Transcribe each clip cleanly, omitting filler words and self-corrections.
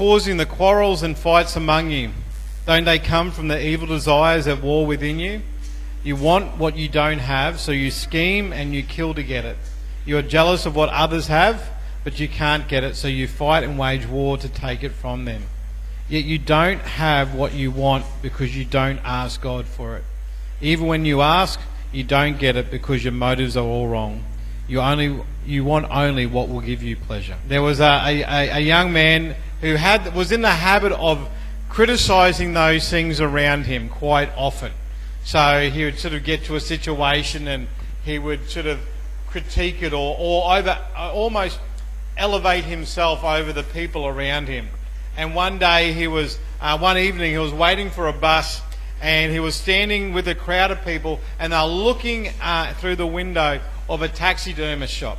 causing the quarrels and fights among you. Don't they come from the evil desires at war within you? You want what you don't have, so you scheme and you kill to get it. You are jealous of what others have, but you can't get it, so you fight and wage war to take it from them. Yet you don't have what you want because you don't ask God for it. Even when you ask, you don't get it because your motives are all wrong. You want only what will give you pleasure. There was a young man who was in the habit of criticizing those things around him quite often. So he would sort of get to a situation and he would sort of critique it or almost elevate himself over the people around him. And one day one evening he was waiting for a bus, and he was standing with a crowd of people, and they're looking through the window of a taxidermist shop.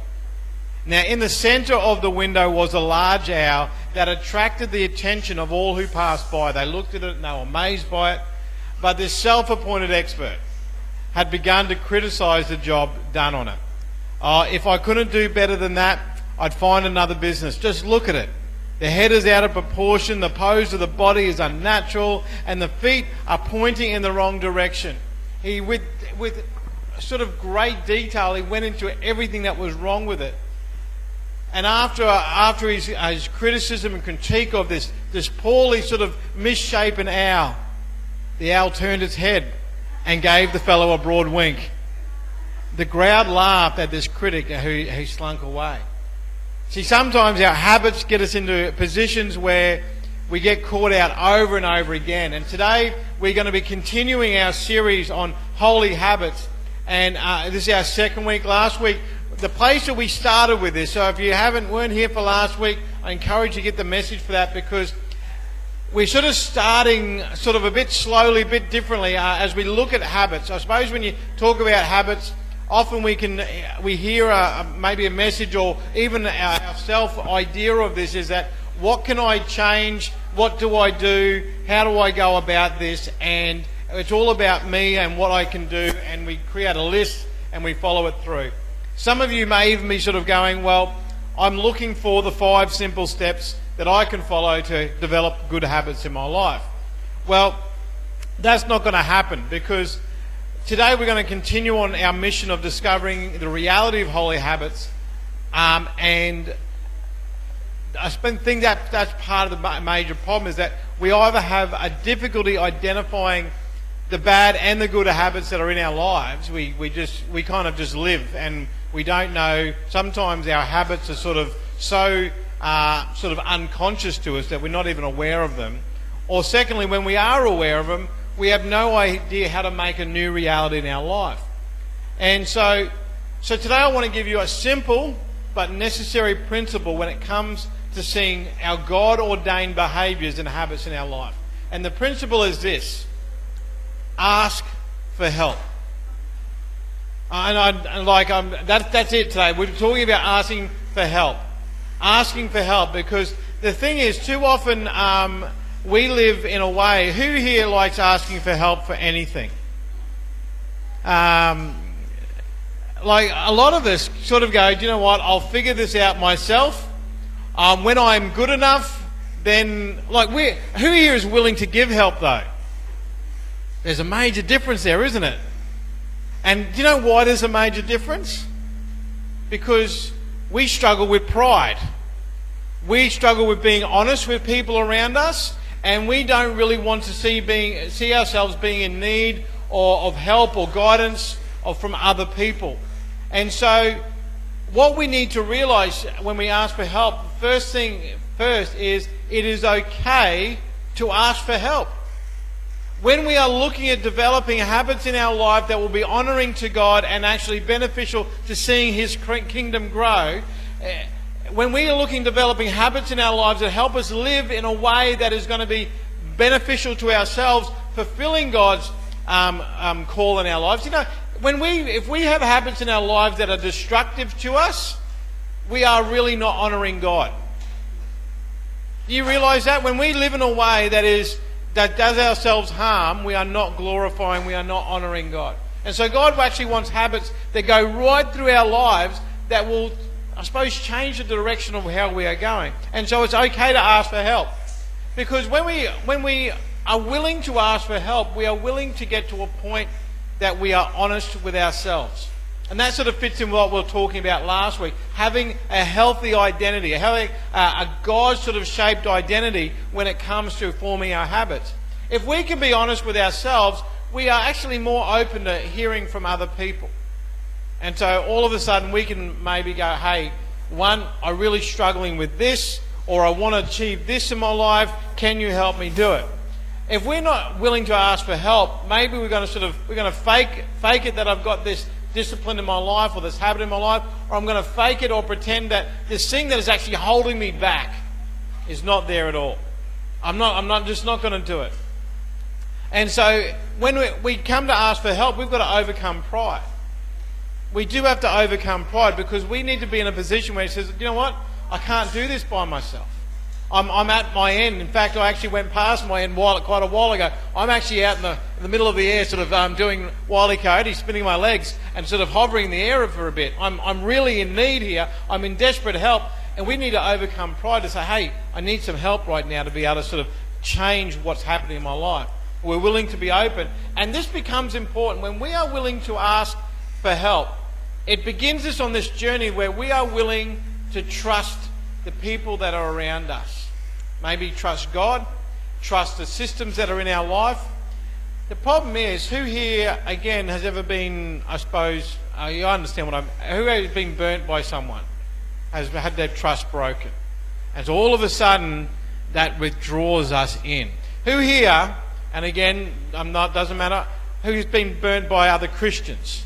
Now, in the centre of the window was a large owl that attracted the attention of all who passed by. They looked at it and they were amazed by it. But this self-appointed expert had begun to criticise the job done on it. If I couldn't do better than that, I'd find another business. Just look at it. The head is out of proportion, the pose of the body is unnatural, and the feet are pointing in the wrong direction. He, with sort of great detail, he went into everything that was wrong with it. And after his criticism and critique of this poorly sort of misshapen owl, the owl turned its head and gave the fellow a broad wink. The crowd laughed at this critic who slunk away. See, sometimes our habits get us into positions where we get caught out over and over again. And today we're going to be continuing our series on holy habits. And this is our second week. Last week, the place that we started with this, so if you weren't here for last week, I encourage you to get the message for that, because we're sort of starting sort of a bit slowly, a bit differently as we look at habits. I suppose when you talk about habits, often we hear maybe a message, or even our self-idea of this is that, what can I change? What do I do? How do I go about this? And it's all about me and what I can do, and we create a list and we follow it through. Some of you may even be sort of going, well, I'm looking for the 5 simple steps that I can follow to develop good habits in my life. Well, that's not going to happen, because today we're going to continue on our mission of discovering the reality of holy habits, and I think that's part of the major problem, is that we either have a difficulty identifying the bad and the good habits that are in our lives. We kind of just live, and we don't know. Sometimes our habits are sort of so sort of unconscious to us that we're not even aware of them. Or secondly, when we are aware of them, we have no idea how to make a new reality in our life. And so today I want to give you a simple but necessary principle when it comes to seeing our God-ordained behaviours and habits in our life. And the principle is this: ask for help. That's it today. We're talking about asking for help. Asking for help, because the thing is, too often we live in a way. Who here likes asking for help for anything? Like a lot of us sort of go, do you know what? I'll figure this out myself. When I'm good enough, then who here is willing to give help though? There's a major difference there, isn't it? And do you know why there's a major difference? Because we struggle with pride. We struggle with being honest with people around us. And we don't really want to see ourselves being in need or of help or guidance or from other people. And so what we need to realise when we ask for help, first is it is okay to ask for help. When we are looking at developing habits in our life that will be honouring to God and actually beneficial to seeing His kingdom grow, when we are looking at developing habits in our lives that help us live in a way that is going to be beneficial to ourselves, fulfilling God's call in our lives, you know, if we have habits in our lives that are destructive to us, we are really not honouring God. Do you realise that? When we live in a way that does ourselves harm, we are not glorifying, we are not honouring God. And so God actually wants habits that go right through our lives that will, I suppose, change the direction of how we are going. And so it's okay to ask for help. Because when we are willing to ask for help, we are willing to get to a point that we are honest with ourselves. And that sort of fits in what we were talking about last week, having a healthy identity, having a God sort of shaped identity when it comes to forming our habits. If we can be honest with ourselves, we are actually more open to hearing from other people. And so all of a sudden we can maybe go, hey, one, I'm really struggling with this, or I want to achieve this in my life, can you help me do it? If we're not willing to ask for help, maybe we're going to fake it that I've got this discipline in my life or this habit in my life, or I'm going to fake it or pretend that this thing that is actually holding me back is not there at all. I'm just not going to do it. And so when we come to ask for help, we've got to overcome pride. We do have to overcome pride, because we need to be in a position where it says, you know what, I can't do this by myself. I'm at my end. In fact, I actually went past my end quite a while ago. I'm actually out in the middle of the air, sort of doing Wile E. Coyote, spinning my legs and sort of hovering in the air for a bit. I'm really in need here. I'm in desperate help, and we need to overcome pride to say, hey, I need some help right now to be able to sort of change what's happening in my life. We're willing to be open, and this becomes important when we are willing to ask for help. It begins us on this journey where we are willing to trust the people that are around us. Maybe trust God, trust the systems that are in our life. The problem is, who here, again, has ever been, I suppose, you understand what I'm, who has been burnt by someone, has had their trust broken? And so all of a sudden, that withdraws us in. Who here, and again, doesn't matter, who's been burnt by other Christians?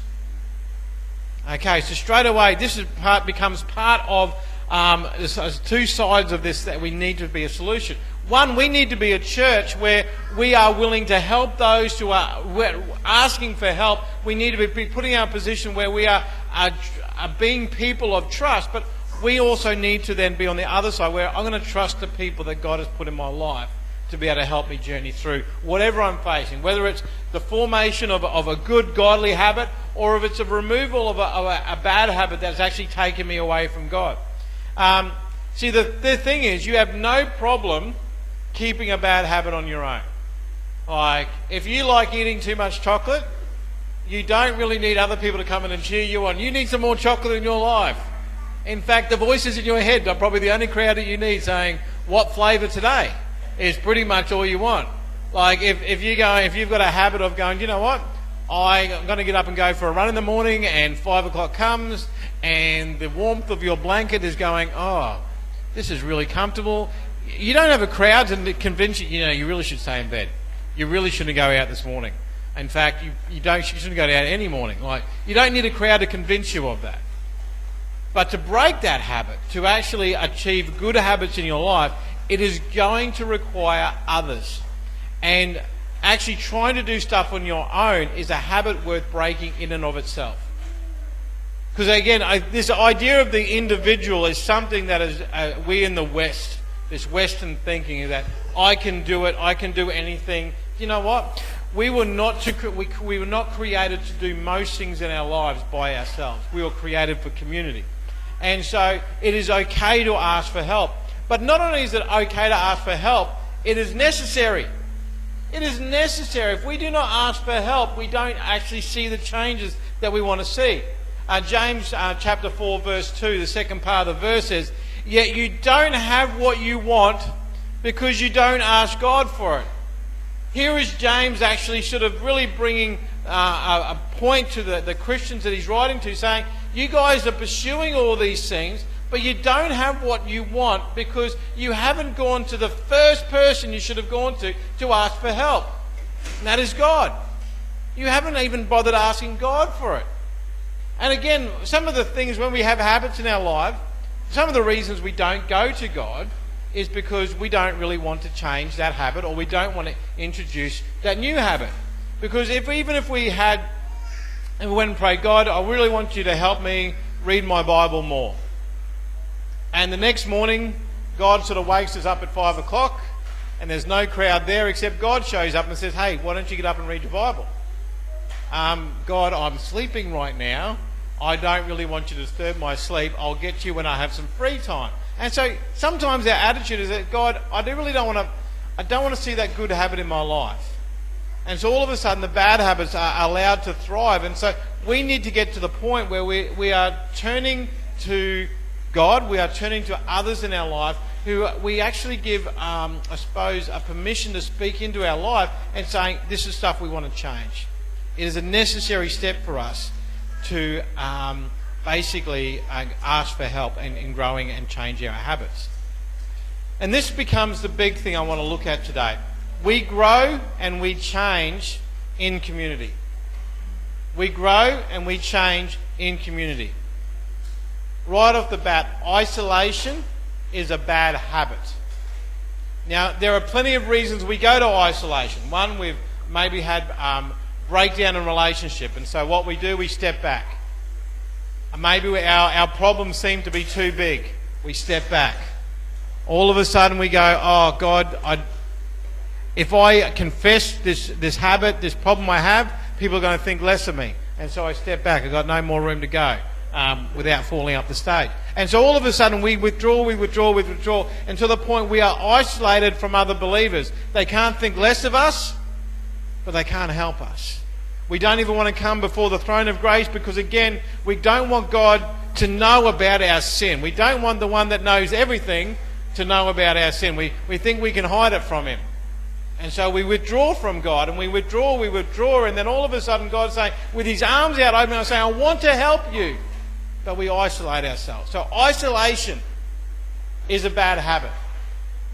Okay, so straight away, this is becomes part of there's two sides of this that we need to be a solution. One, we need to be a church where we are willing to help those who are asking for help. We need to be putting our position where we are being people of trust, but we also need to then be on the other side where I'm going to trust the people that God has put in my life to be able to help me journey through whatever I'm facing, whether it's the formation of a good godly habit, or if it's a removal of a bad habit that's actually taken me away from God. See, the thing is, you have no problem keeping a bad habit on your own. Like, if you like eating too much chocolate, you don't really need other people to come in and cheer you on. You need some more chocolate in your life. In fact, the voices in your head are probably the only crowd that you need saying, what flavour today? Is pretty much all you want. Like, if you've got a habit of going, you know what, I'm going to get up and go for a run in the morning, and 5 o'clock comes and the warmth of your blanket is going, oh, this is really comfortable. You don't have a crowd to convince you, you know, you really should stay in bed. You really shouldn't go out this morning. In fact, you shouldn't go out any morning. Like, you don't need a crowd to convince you of that. But to break that habit, to actually achieve good habits in your life, it is going to require others. And actually trying to do stuff on your own is a habit worth breaking in and of itself. Because again, this idea of the individual is something that is we in the West, this Western thinking is that I can do it, I can do anything. You know what? We were not created to do most things in our lives by ourselves. We were created for community. And so it is okay to ask for help. But not only is it okay to ask for help, it is necessary. It is necessary. If we do not ask for help, we don't actually see the changes that we want to see. James chapter 4, verse 2, the second part of the verse says, "Yet you don't have what you want because you don't ask God for it." Here is James actually sort of really bringing a point to the Christians that he's writing to, saying, you guys are pursuing all these things, but you don't have what you want because you haven't gone to the first person you should have gone to ask for help. And that is God. You haven't even bothered asking God for it. And again, some of the things when we have habits in our life, some of the reasons we don't go to God is because we don't really want to change that habit, or we don't want to introduce that new habit. Because if we went and prayed, God, I really want you to help me read my Bible more. And the next morning, God sort of wakes us up at 5 o'clock, and there's no crowd there except God shows up and says, hey, why don't you get up and read your Bible? God, I'm sleeping right now. I don't really want you to disturb my sleep. I'll get you when I have some free time. And so sometimes our attitude is that, God, I really don't want to I don't want to see that good habit in my life. And so all of a sudden the bad habits are allowed to thrive. And so we need to get to the point where we are turning to God, we are turning to others in our life who we actually give, I suppose, a permission to speak into our life and saying, this is stuff we want to change. It is a necessary step for us to basically ask for help in growing and changing our habits. And this becomes the big thing I want to look at today. We grow and we change in community. We grow and we change in community. Right off the bat, isolation is a bad habit. Now, there are plenty of reasons we go to isolation. One, we've maybe had breakdown in relationship, and so what we do, we step back. Maybe our problems seem to be too big. We step back. All of a sudden we go, oh God, if I confess this habit, this problem I have, people are going to think less of me. And so I step back. I've got no more room to go without falling up the stage. And so all of a sudden we withdraw, and to the point we are isolated from other believers. They can't think less of us, but they can't help us. We don't even want to come before the throne of grace because, again, we don't want God to know about our sin. We don't want the one that knows everything to know about our sin. We think we can hide it from him. And so we withdraw from God, and we withdraw, and then all of a sudden God's saying, with his arms out open, I'm saying, I want to help you. But we isolate ourselves. So isolation is a bad habit.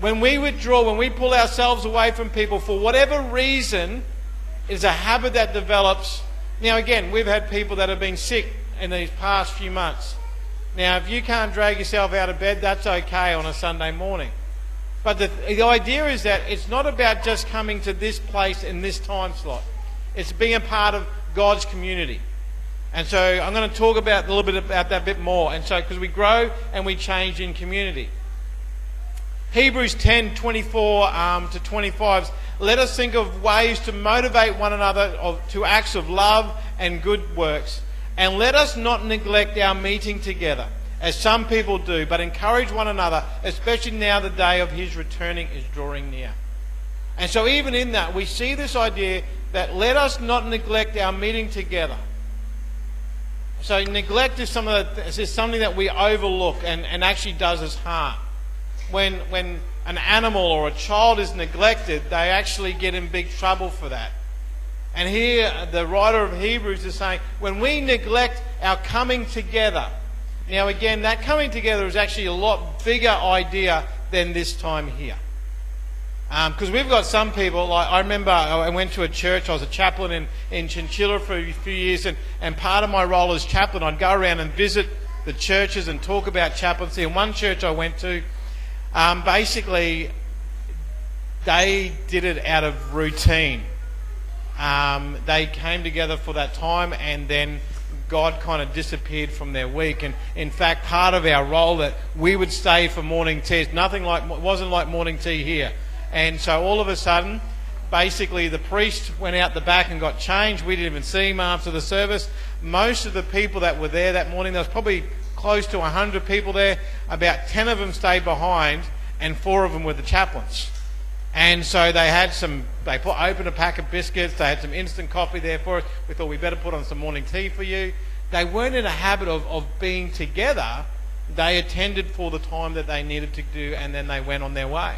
When we withdraw, when we pull ourselves away from people, for whatever reason, is a habit that develops. Now again, we've had people that have been sick in these past few months. Now, if you can't drag yourself out of bed, that's okay on a Sunday morning. But the idea is that it's not about just coming to this place in this time slot. It's being a part of God's community. And so I'm going to talk about a little bit about that bit more. And so, because we grow and we change in community. Hebrews 10:24 to 25. Let us think of ways to motivate one another to acts of love and good works. And let us not neglect our meeting together, as some people do, but encourage one another, especially now the day of his returning is drawing near. And so even in that, we see this idea that let us not neglect our meeting together. So neglect is something that we overlook and actually does us harm. When an animal or a child is neglected, they actually get in big trouble for that. And here the writer of Hebrews is saying, when we neglect our coming together. Now again, that coming together is actually a lot bigger idea than this time here. Because we've got some people, like I remember I went to a church, I was a chaplain in Chinchilla for a few years, and part of my role as chaplain, I'd go around and visit the churches and talk about chaplaincy. And one church I went to, basically, they did it out of routine. They came together for that time, and then God kind of disappeared from their week. And in fact, part of our role that we would stay for morning tea, wasn't like morning tea here. And so all of a sudden, basically the priest went out the back and got changed. We didn't even see him after the service. Most of the people that were there that morning, there was probably close to 100 people there. About 10 of them stayed behind, and 4 of them were the chaplains. And so they opened a pack of biscuits, they had some instant coffee there for us. We thought we better put on some morning tea for you. They weren't in a habit of being together. They attended for the time that they needed to do, and then they went on their way.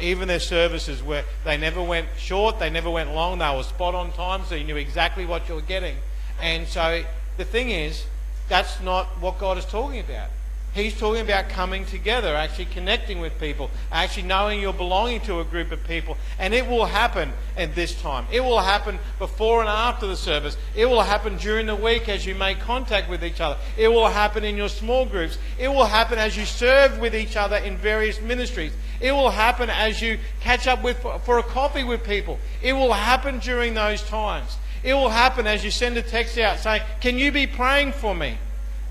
Even their services were, they never went short, they never went long, they were spot on time, so you knew exactly what you were getting. And so the thing is, that's not what God is talking about. He's talking about coming together, actually connecting with people, actually knowing you're belonging to a group of people. And it will happen at this time. It will happen before and after the service. It will happen during the week as you make contact with each other. It will happen in your small groups. It will happen as you serve with each other in various ministries. It will happen as you catch up for a coffee with people. It will happen during those times. It will happen as you send a text out saying, "Can you be praying for me?"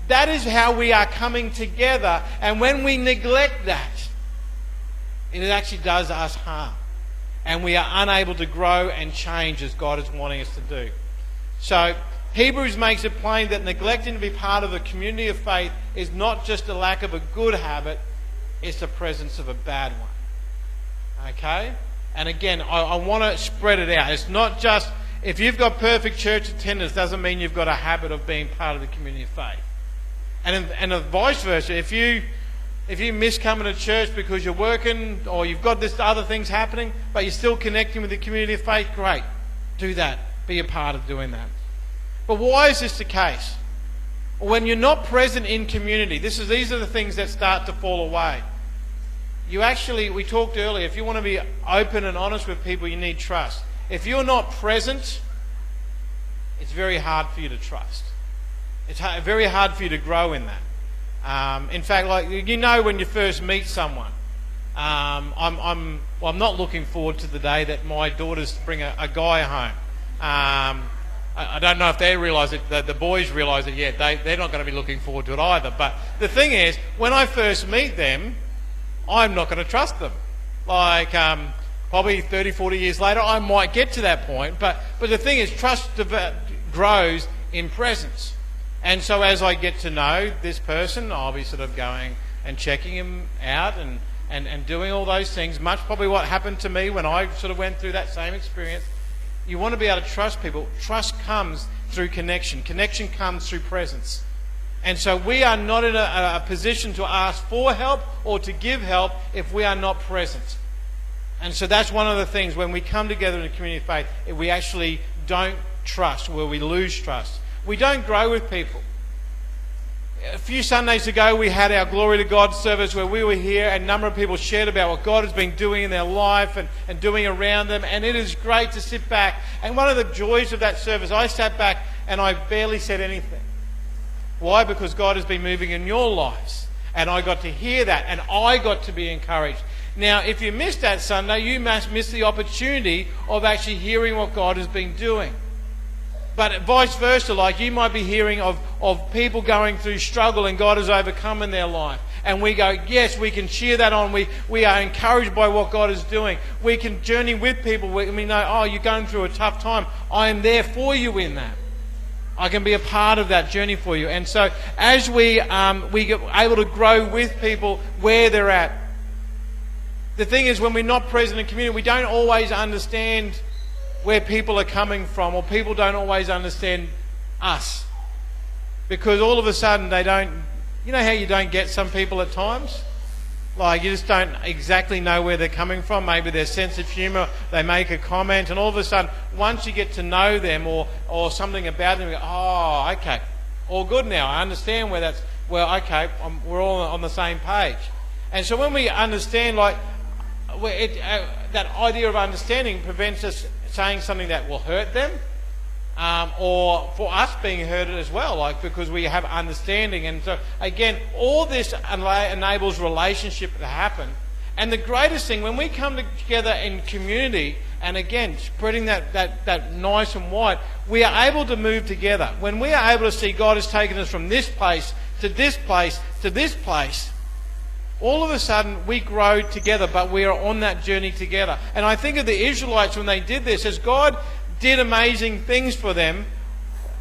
That is how we are coming together, and when we neglect that, it actually does us harm, and we are unable to grow and change as God is wanting us to do. So Hebrews makes it plain that neglecting to be part of a community of faith is not just a lack of a good habit, it's the presence of a bad one. Okay? And again, I want to spread it out. It's not just, if you've got perfect church attendance, doesn't mean you've got a habit of being part of the community of faith. And vice versa. If you miss coming to church because you're working or you've got this other things happening, but you're still connecting with the community of faith, great. Do that. Be a part of doing that. But why is this the case? When you're not present in community, these are the things that start to fall away. You actually, we talked earlier, if you want to be open and honest with people, you need trust. If you're not present, it's very hard for you to trust. It's very hard for you to grow in that. In fact, like when you first meet someone, I'm not looking forward to the day that my daughters bring a guy home. I don't know if they realise it, the boys realise it yet. They're not going to be looking forward to it either. But the thing is, when I first meet them, I'm not going to trust them. Like, probably 30, 40 years later, I might get to that point. But the thing is, trust grows in presence. And so as I get to know this person, I'll be sort of going and checking him out and doing all those things, much probably what happened to me when I sort of went through that same experience. You want to be able to trust people. Trust comes through connection. Connection comes through presence. And so we are not in a position to ask for help or to give help if we are not present. And so that's one of the things. When we come together in a community of faith, we actually don't trust, where we lose trust. We don't grow with people. A few Sundays ago, we had our Glory to God service where we were here and a number of people shared about what God has been doing in their life and doing around them. And it is great to sit back. And one of the joys of that service, I sat back and I barely said anything. Why? Because God has been moving in your lives. And I got to hear that and I got to be encouraged. Now, if you missed that Sunday, you must miss the opportunity of actually hearing what God has been doing. But vice versa, like you might be hearing of people going through struggle and God has overcome in their life. And we go, yes, we can cheer that on. We are encouraged by what God is doing. We can journey with people. We know, oh, you're going through a tough time. I am there for you in that. I can be a part of that journey for you. And so as we get able to grow with people where they're at. The thing is, when we're not present in community, we don't always understand where people are coming from, or people don't always understand us. Because all of a sudden they don't, you know how you don't get some people at times? Like you just don't exactly know where they're coming from, maybe their sense of humour, they make a comment, and all of a sudden once you get to know them or something about them, you go, oh, okay, all good now, I understand where that's, well, okay, we're all on the same page. And so when we understand, like, that idea of understanding prevents us saying something that will hurt them, or for us being hurted as well, like, because we have understanding. And so again, all this enables relationship to happen. And the greatest thing, when we come together in community, and again spreading that nice and white, we are able to move together. When we are able to see God has taken us from this place to this place to this place, all of a sudden, we grow together, but we are on that journey together. And I think of the Israelites when they did this, as God did amazing things for them.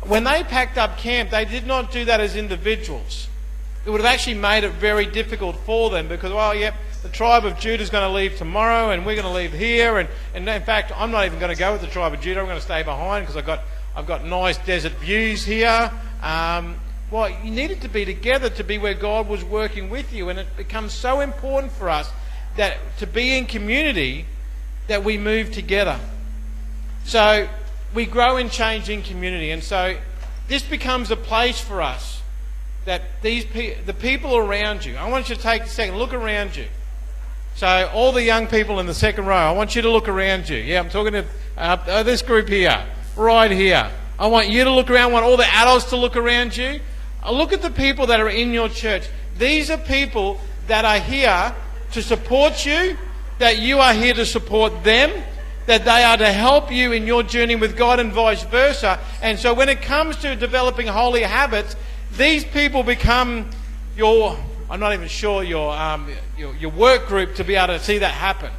When they packed up camp, they did not do that as individuals. It would have actually made it very difficult for them because, well, yep, the tribe of Judah is going to leave tomorrow and we're going to leave here. And in fact, I'm not even going to go with the tribe of Judah. I'm going to stay behind because I've got nice desert views here. Well, you needed to be together to be where God was working with you. And it becomes so important for us that to be in community, that we move together. So we grow and change in community. And so this becomes a place for us that the people around you, I want you to take a second, look around you. So all the young people in the second row, I want you to look around you. Yeah, I'm talking to this group here, right here. I want you to look around, I want all the adults to look around you. Look at the people that are in your church. These are people that are here to support you, that you are here to support them, that they are to help you in your journey with God and vice versa. And so when it comes to developing holy habits, these people become your, I'm not even sure, your work group to be able to see that happen.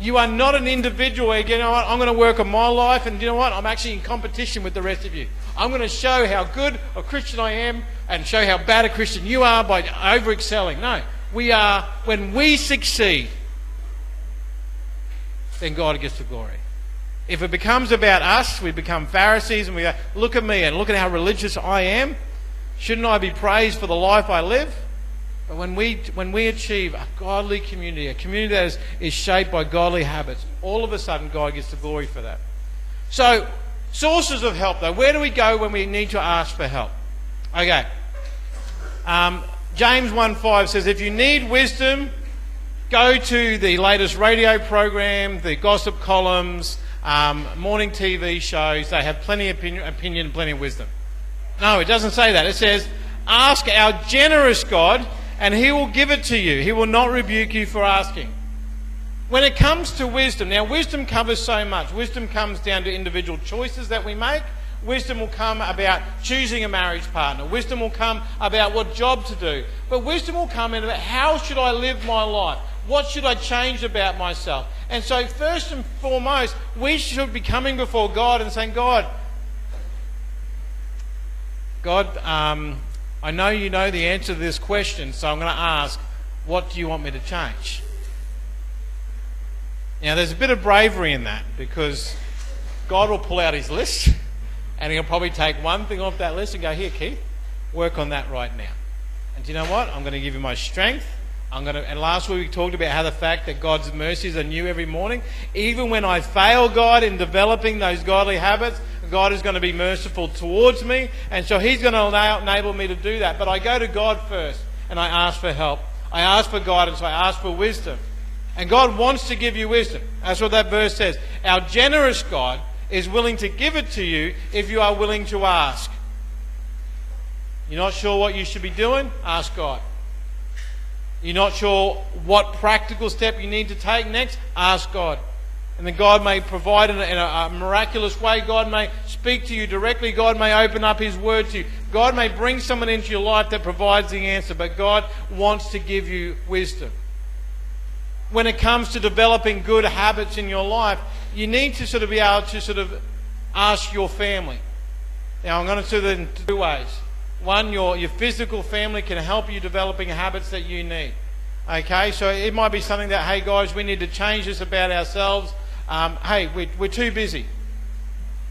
You are not an individual where, you know what, I'm going to work on my life and you know what, I'm actually in competition with the rest of you. I'm going to show how good a Christian I am and show how bad a Christian you are by over-excelling. No, we are, when we succeed, then God gets the glory. If it becomes about us, we become Pharisees and we go, look at me and look at how religious I am. Shouldn't I be praised for the life I live? But when we achieve a godly community, a community that is shaped by godly habits, all of a sudden God gets the glory for that. So, sources of help though. Where do we go when we need to ask for help? Okay. James 1:5 says, if you need wisdom, go to the latest radio program, the gossip columns, morning TV shows. They have plenty of opinion, plenty of wisdom. No, it doesn't say that. It says, ask our generous God and he will give it to you. He will not rebuke you for asking. When it comes to wisdom, now wisdom covers so much. Wisdom comes down to individual choices that we make. Wisdom will come about choosing a marriage partner. Wisdom will come about what job to do. But wisdom will come in about how should I live my life? What should I change about myself? And so first and foremost, we should be coming before God and saying, God, I know you know the answer to this question, so I'm going to ask, what do you want me to change? Now, there's a bit of bravery in that because God will pull out his list and he'll probably take one thing off that list and go, here, Keith, work on that right now. And do you know what? I'm going to give you my strength. And last week we talked about how the fact that God's mercies are new every morning. Even when I fail God in developing those godly habits, God is going to be merciful towards me. And so he's going to enable me to do that. But I go to God first and I ask for help. I ask for guidance. I ask for wisdom. And God wants to give you wisdom. That's what that verse says. Our generous God is willing to give it to you if you are willing to ask. You're not sure what you should be doing? Ask God. You're not sure what practical step you need to take next? Ask God. And then God may provide in a miraculous way. God may speak to you directly. God may open up his word to you. God may bring someone into your life that provides the answer. But God wants to give you wisdom. When it comes to developing good habits in your life, you need to sort of be able to sort of ask your family. Now, I'm going to do that in two ways. One, your physical family can help you developing habits that you need. Okay, so it might be something that, hey guys, we need to change this about ourselves. Hey, we're too busy.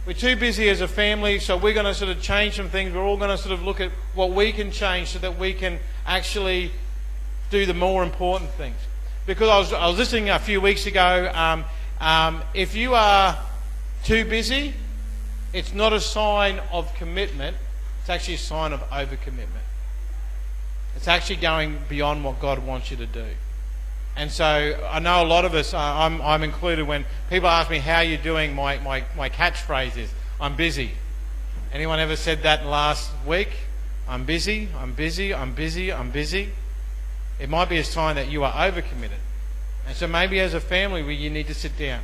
We're too busy as a family, so we're going to sort of change some things. We're all going to sort of look at what we can change so that we can actually do the more important things. Because I was listening a few weeks ago, if you are too busy, it's not a sign of commitment, it's actually a sign of overcommitment. It's actually going beyond what God wants you to do. And so I know a lot of us, I'm included, when people ask me how are you doing, my catchphrase is, I'm busy. Anyone ever said that last week? I'm busy, I'm busy, I'm busy, I'm busy. It might be a sign that you are overcommitted. And so maybe as a family you need to sit down.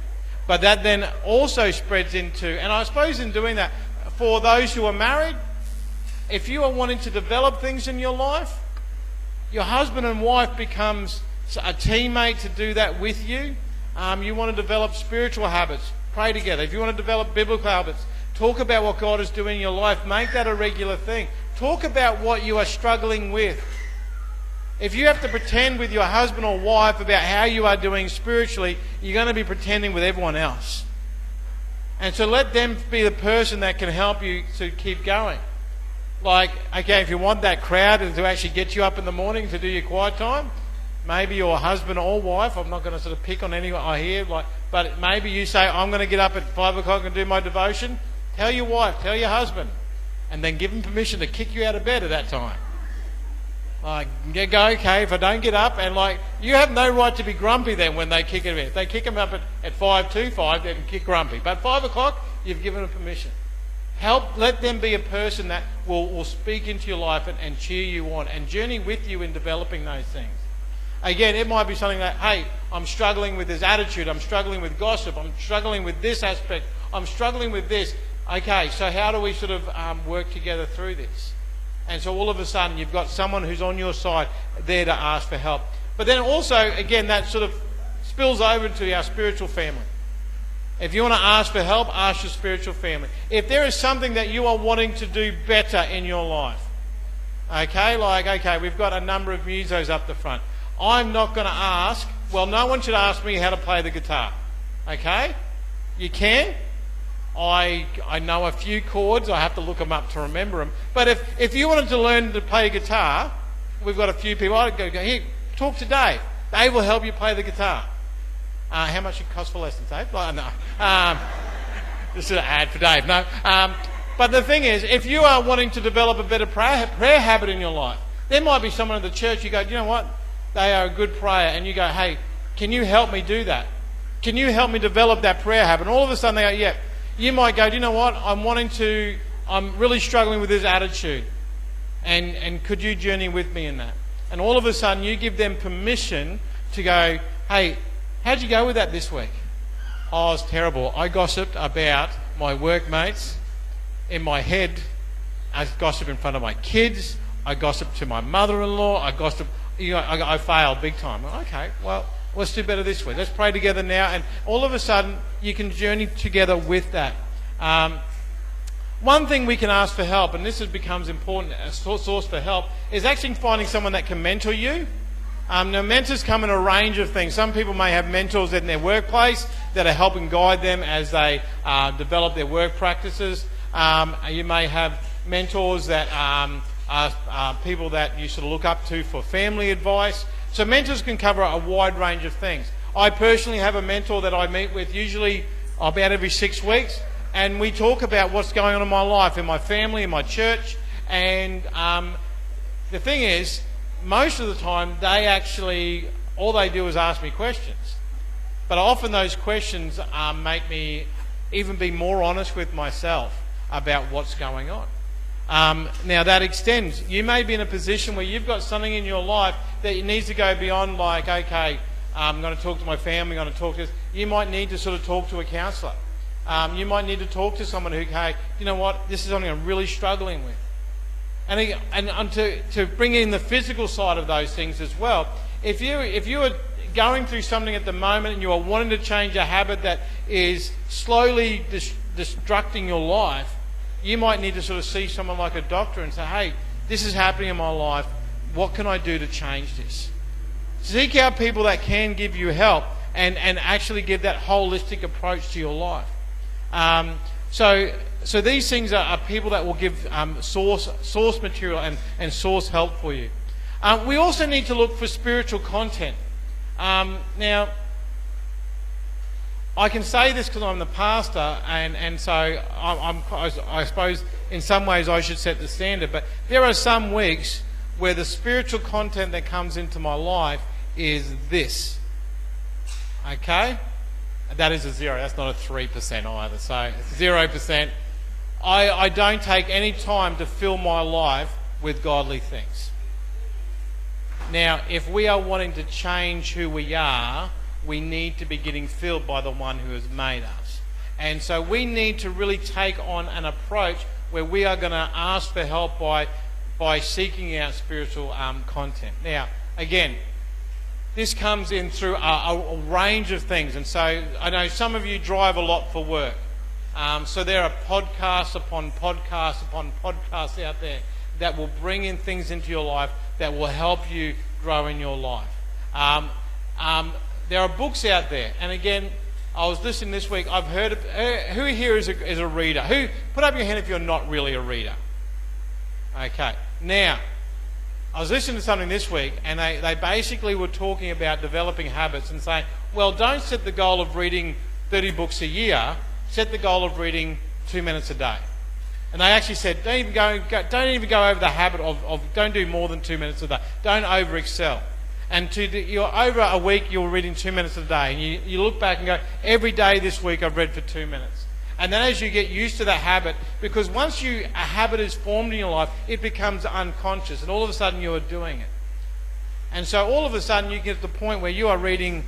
But that then also spreads into, and I suppose in doing that, for those who are married, if you are wanting to develop things in your life, your husband and wife becomes a teammate to do that with you. You want to develop spiritual habits, pray together. If you want to develop biblical habits, talk about what God is doing in your life. Make that a regular thing. Talk about what you are struggling with. If you have to pretend with your husband or wife about how you are doing spiritually, you're going to be pretending with everyone else. And so let them be the person that can help you to keep going. Like, okay, if you want that crowd to actually get you up in the morning to do your quiet time, maybe your husband or wife, I'm not going to sort of pick on anyone I hear, but maybe you say, I'm going to get up at 5 o'clock and do my devotion. Tell your wife, tell your husband, and then give them permission to kick you out of bed at that time. Like, go, okay, if I don't get up, and like, you have no right to be grumpy then when they kick him in. If they kick him up at 5:25, they can kick grumpy. But 5 o'clock, you've given them permission. Help, let them be a person that will speak into your life and cheer you on and journey with you in developing those things. Again, it might be something that, hey, I'm struggling with this attitude, I'm struggling with gossip, I'm struggling with this aspect, I'm struggling with this. Okay, so how do we sort of work together through this? And so all of a sudden you've got someone who's on your side there to ask for help. But then also, again, that sort of spills over to our spiritual family. If you want to ask for help, ask your spiritual family. If there is something that you are wanting to do better in your life, okay, like, okay, we've got a number of musos up the front. I'm not going to ask, well, no one should ask me how to play the guitar. Okay? You can. I know a few chords. I have to look them up to remember them. But if you wanted to learn to play guitar, we've got a few people. I'd go here, talk to Dave. Dave will help you play the guitar. How much it costs for lessons, Dave? Like, no. This is an ad for Dave. No. But the thing is, if you are wanting to develop a better prayer habit in your life, there might be someone at the church you go, you know what? They are a good prayer. And you go, hey, can you help me do that? Can you help me develop that prayer habit? And all of a sudden they go, yeah. You might go, do you know what? I'm really struggling with this attitude. And could you journey with me in that? And all of a sudden you give them permission to go, hey, how'd you go with that this week? Oh, it was terrible. I gossiped about my workmates. In my head, I gossip in front of my kids. I gossip to my mother-in-law. I gossip. You know, I failed big time. Okay, well, let's do better this week. Let's pray together now, and all of a sudden, you can journey together with that. One thing we can ask for help, and this becomes important, a source for help, is actually finding someone that can mentor you. Now, mentors come in a range of things. Some people may have mentors in their workplace that are helping guide them as they develop their work practices. You may have mentors that are people that you sort of look up to for family advice. So mentors can cover a wide range of things. I personally have a mentor that I meet with usually about every 6 weeks, and we talk about what's going on in my life, in my family, in my church. And the thing is, most of the time, all they do is ask me questions. But often those questions make me even be more honest with myself about what's going on. Now that extends. You may be in a position where you've got something in your life that needs to go beyond like, okay, I'm going to talk to my family, I'm going to talk to this. You might need to sort of talk to a counsellor. You might need to talk to someone who, hey, you know what, this is something I'm really struggling with. And to bring in the physical side of those things as well, if you are going through something at the moment and you are wanting to change a habit that is slowly destructing your life, you might need to sort of see someone like a doctor and say, hey, this is happening in my life. What can I do to change this? Seek out people that can give you help and actually give that holistic approach to your life. So these things are people that will give source material and source help for you. We also need to look for spiritual content. Now, I can say this because I'm the pastor, and so I suppose in some ways I should set the standard, but there are some weeks where the spiritual content that comes into my life is this. Okay? That is a zero. That's not a 3% either. So it's 0%. I don't take any time to fill my life with godly things. Now, if we are wanting to change who we are, we need to be getting filled by the one who has made us. And so we need to really take on an approach where we are going to ask for help by seeking out spiritual content. Now, again, this comes in through a range of things. And so I know some of you drive a lot for work. So there are podcasts upon podcasts upon podcasts out there that will bring in things into your life that will help you grow in your life. There are books out there, and again, I was listening this week. I've heard of, who here is a reader? Who? Put up your hand if you're not really a reader. Okay. Now, I was listening to something this week, and they basically were talking about developing habits and saying, well, don't set the goal of reading 30 books a year. Set the goal of reading 2 minutes a day. And they actually said, don't even go over the habit of don't do more than 2 minutes a day. Don't over excel. And you're over a week, you're reading 2 minutes a day. And you look back and go, every day this week I've read for 2 minutes. And then as you get used to that habit, because once a habit is formed in your life, it becomes unconscious. And all of a sudden you are doing it. And so all of a sudden you get to the point where you are reading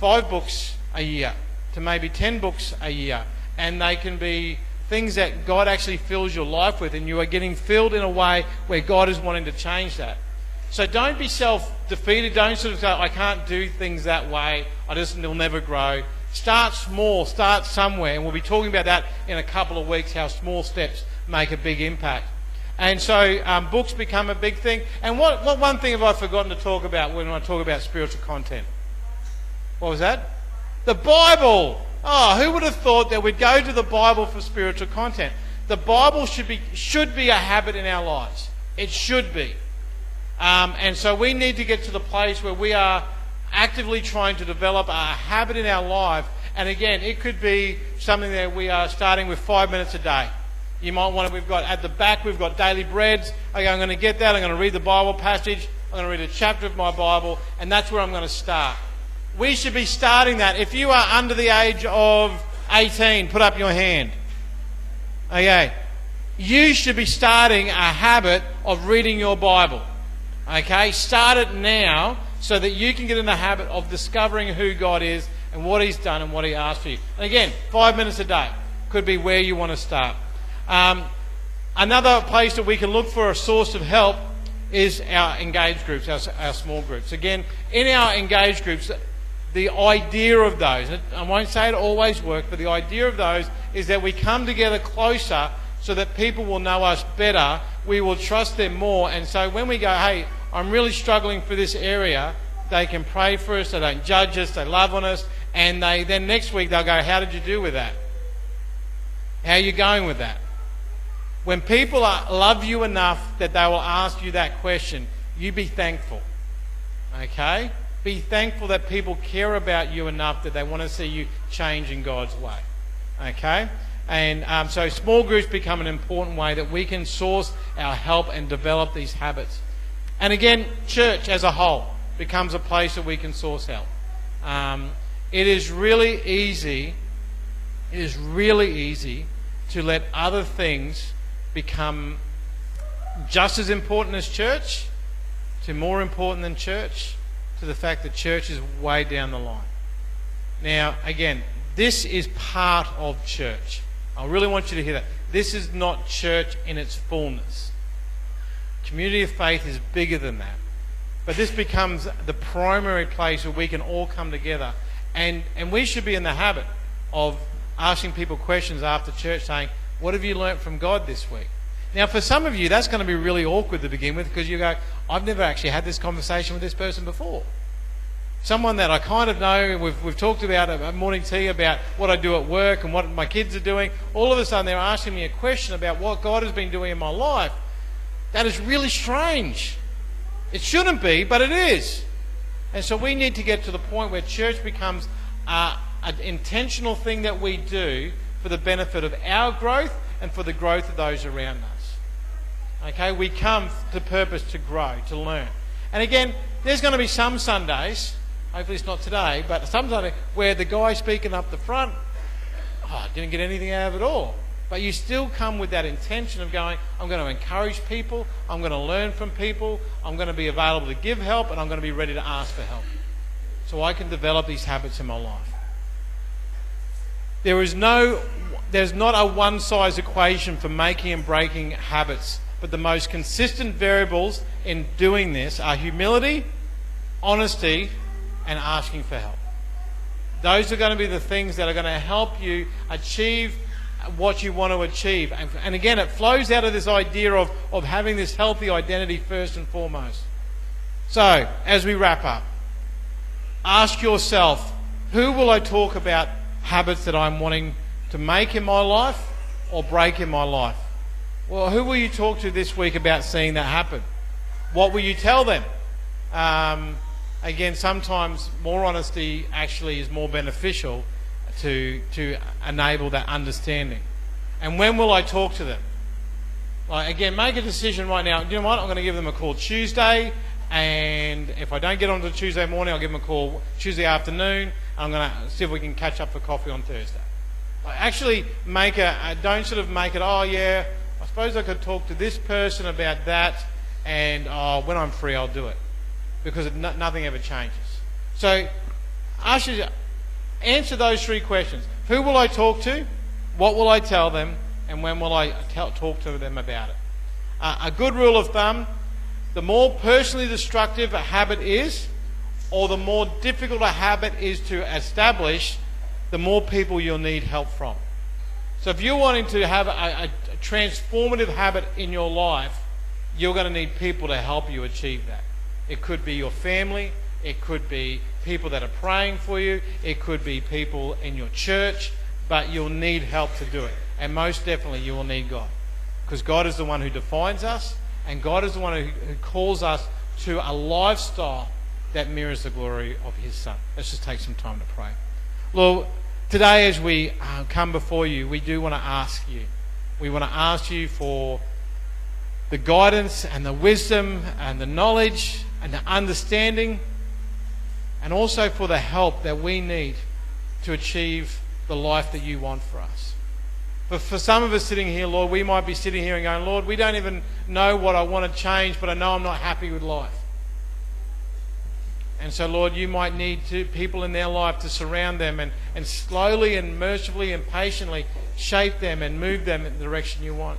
5 books a year to maybe 10 books a year. And they can be things that God actually fills your life with, and you are getting filled in a way where God is wanting to change that. So don't be self-defeated. Don't sort of say, I can't do things that way. It'll never grow. Start small. Start somewhere. And we'll be talking about that in a couple of weeks, how small steps make a big impact. And so books become a big thing. And what one thing have I forgotten to talk about when I talk about spiritual content? What was that? The Bible. Oh, who would have thought that we'd go to the Bible for spiritual content? The Bible should be a habit in our lives. It should be. And so we need to get to the place where we are actively trying to develop a habit in our life. And again, it could be something that we are starting with 5 minutes a day. You might want to, we've got at the back, we've got daily breads. Okay, I'm going to get that. I'm going to read the Bible passage. I'm going to read a chapter of my Bible. And that's where I'm going to start. We should be starting that. If you are under the age of 18, put up your hand. Okay. You should be starting a habit of reading your Bible. Okay. Start it now so that you can get in the habit of discovering who God is and what He's done and what He asked for you. And again, 5 minutes a day could be where you want to start. Another place that we can look for a source of help is our engaged groups, our small groups. Again, in our engaged groups, the idea of those, and I won't say it always works, but the idea of those is that we come together closer so that people will know us better, we will trust them more, and so when we go, hey, I'm really struggling for this area, they can pray for us, they don't judge us, they love on us, and they then next week they'll go, how did you do with that? How are you going with that? When people love you enough that they will ask you that question, you be thankful. Okay? Be thankful that people care about you enough that they want to see you change in God's way. Okay? And so small groups become an important way that we can source our help and develop these habits. And again, church as a whole becomes a place that we can source help. It is really easy, to let other things become just as important as church, to more important than church, to the fact that church is way down the line. Now, again, this is part of church. I really want you to hear that. This is not church in its fullness. Community of faith is bigger than that. But this becomes the primary place where we can all come together. And we should be in the habit of asking people questions after church saying, what have you learnt from God this week? Now, for some of you, that's going to be really awkward to begin with because you go, I've never actually had this conversation with this person before. Someone that I kind of know, we've talked about at morning tea about what I do at work and what my kids are doing. All of a sudden, they're asking me a question about what God has been doing in my life. That is really strange. It shouldn't be, but it is. And so we need to get to the point where church becomes an intentional thing that we do for the benefit of our growth and for the growth of those around us. Okay, we come to purpose to grow, to learn. And again, there's going to be some Sundays, hopefully it's not today, but some Sunday where the guy speaking up the front, I didn't get anything out of it all. But you still come with that intention of going, I'm going to encourage people, I'm going to learn from people, I'm going to be available to give help, and I'm going to be ready to ask for help. So I can develop these habits in my life. There's not a one-size equation for making and breaking habits, but the most consistent variables in doing this are humility, honesty, and asking for help. Those are going to be the things that are going to help you achieve what you want to achieve. And again, it flows out of this idea of having this healthy identity first and foremost. So, as we wrap up, ask yourself, who will I talk about habits that I'm wanting to make in my life or break in my life? Well, who will you talk to this week about seeing that happen? What will you tell them? Again, sometimes more honesty actually is more beneficial to enable that understanding. And when will I talk to them? Like, again, make a decision right now. You know what? I'm going to give them a call Tuesday, and if I don't get on to Tuesday morning, I'll give them a call Tuesday afternoon. I'm going to see if we can catch up for coffee on Thursday. Like, actually make don't sort of make it, oh yeah, I suppose I could talk to this person about that, and oh, when I'm free I'll do it. Because nothing ever changes. So answer those three questions. Who will I talk to? What will I tell them? And when will I talk to them about it? A good rule of thumb, the more personally destructive a habit is, or the more difficult a habit is to establish, the more people you'll need help from. So if you're wanting to have a transformative habit in your life, you're going to need people to help you achieve that. It could be your family, it could be people that are praying for you. It could be people in your church, but you'll need help to do it. And most definitely you will need God, because God is the one who defines us, and God is the one who calls us to a lifestyle that mirrors the glory of His Son. Let's just take some time to pray. Lord, today as we come before you, we do want to ask you. We want to ask you for the guidance and the wisdom and the knowledge and the understanding, and also for the help that we need to achieve the life that you want for us. But for some of us sitting here, Lord, we might be sitting here and going, Lord, we don't even know what I want to change, but I know I'm not happy with life. And so, Lord, you might need people in their life to surround them and slowly and mercifully and patiently shape them and move them in the direction you want.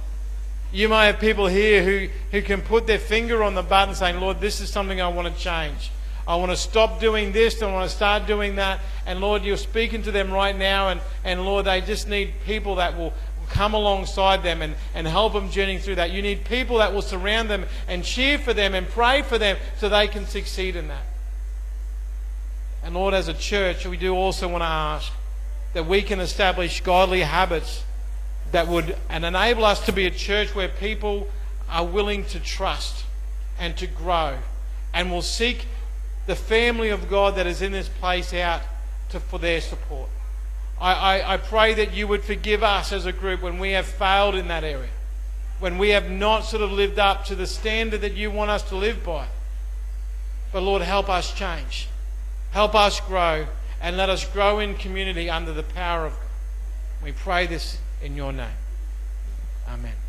You may have people here who can put their finger on the button saying, Lord, this is something I want to change. I want to stop doing this. I want to start doing that. And, Lord, you're speaking to them right now. And Lord, they just need people that will come alongside them and help them journey through that. You need people that will surround them and cheer for them and pray for them so they can succeed in that. And, Lord, as a church, we do also want to ask that we can establish godly habits that would and enable us to be a church where people are willing to trust and to grow and will seek the family of God that is in this place out for their support. I pray that you would forgive us as a group when we have failed in that area, when we have not sort of lived up to the standard that you want us to live by. But, Lord, help us change. Help us grow, and let us grow in community under the power of God. We pray this in your name. Amen.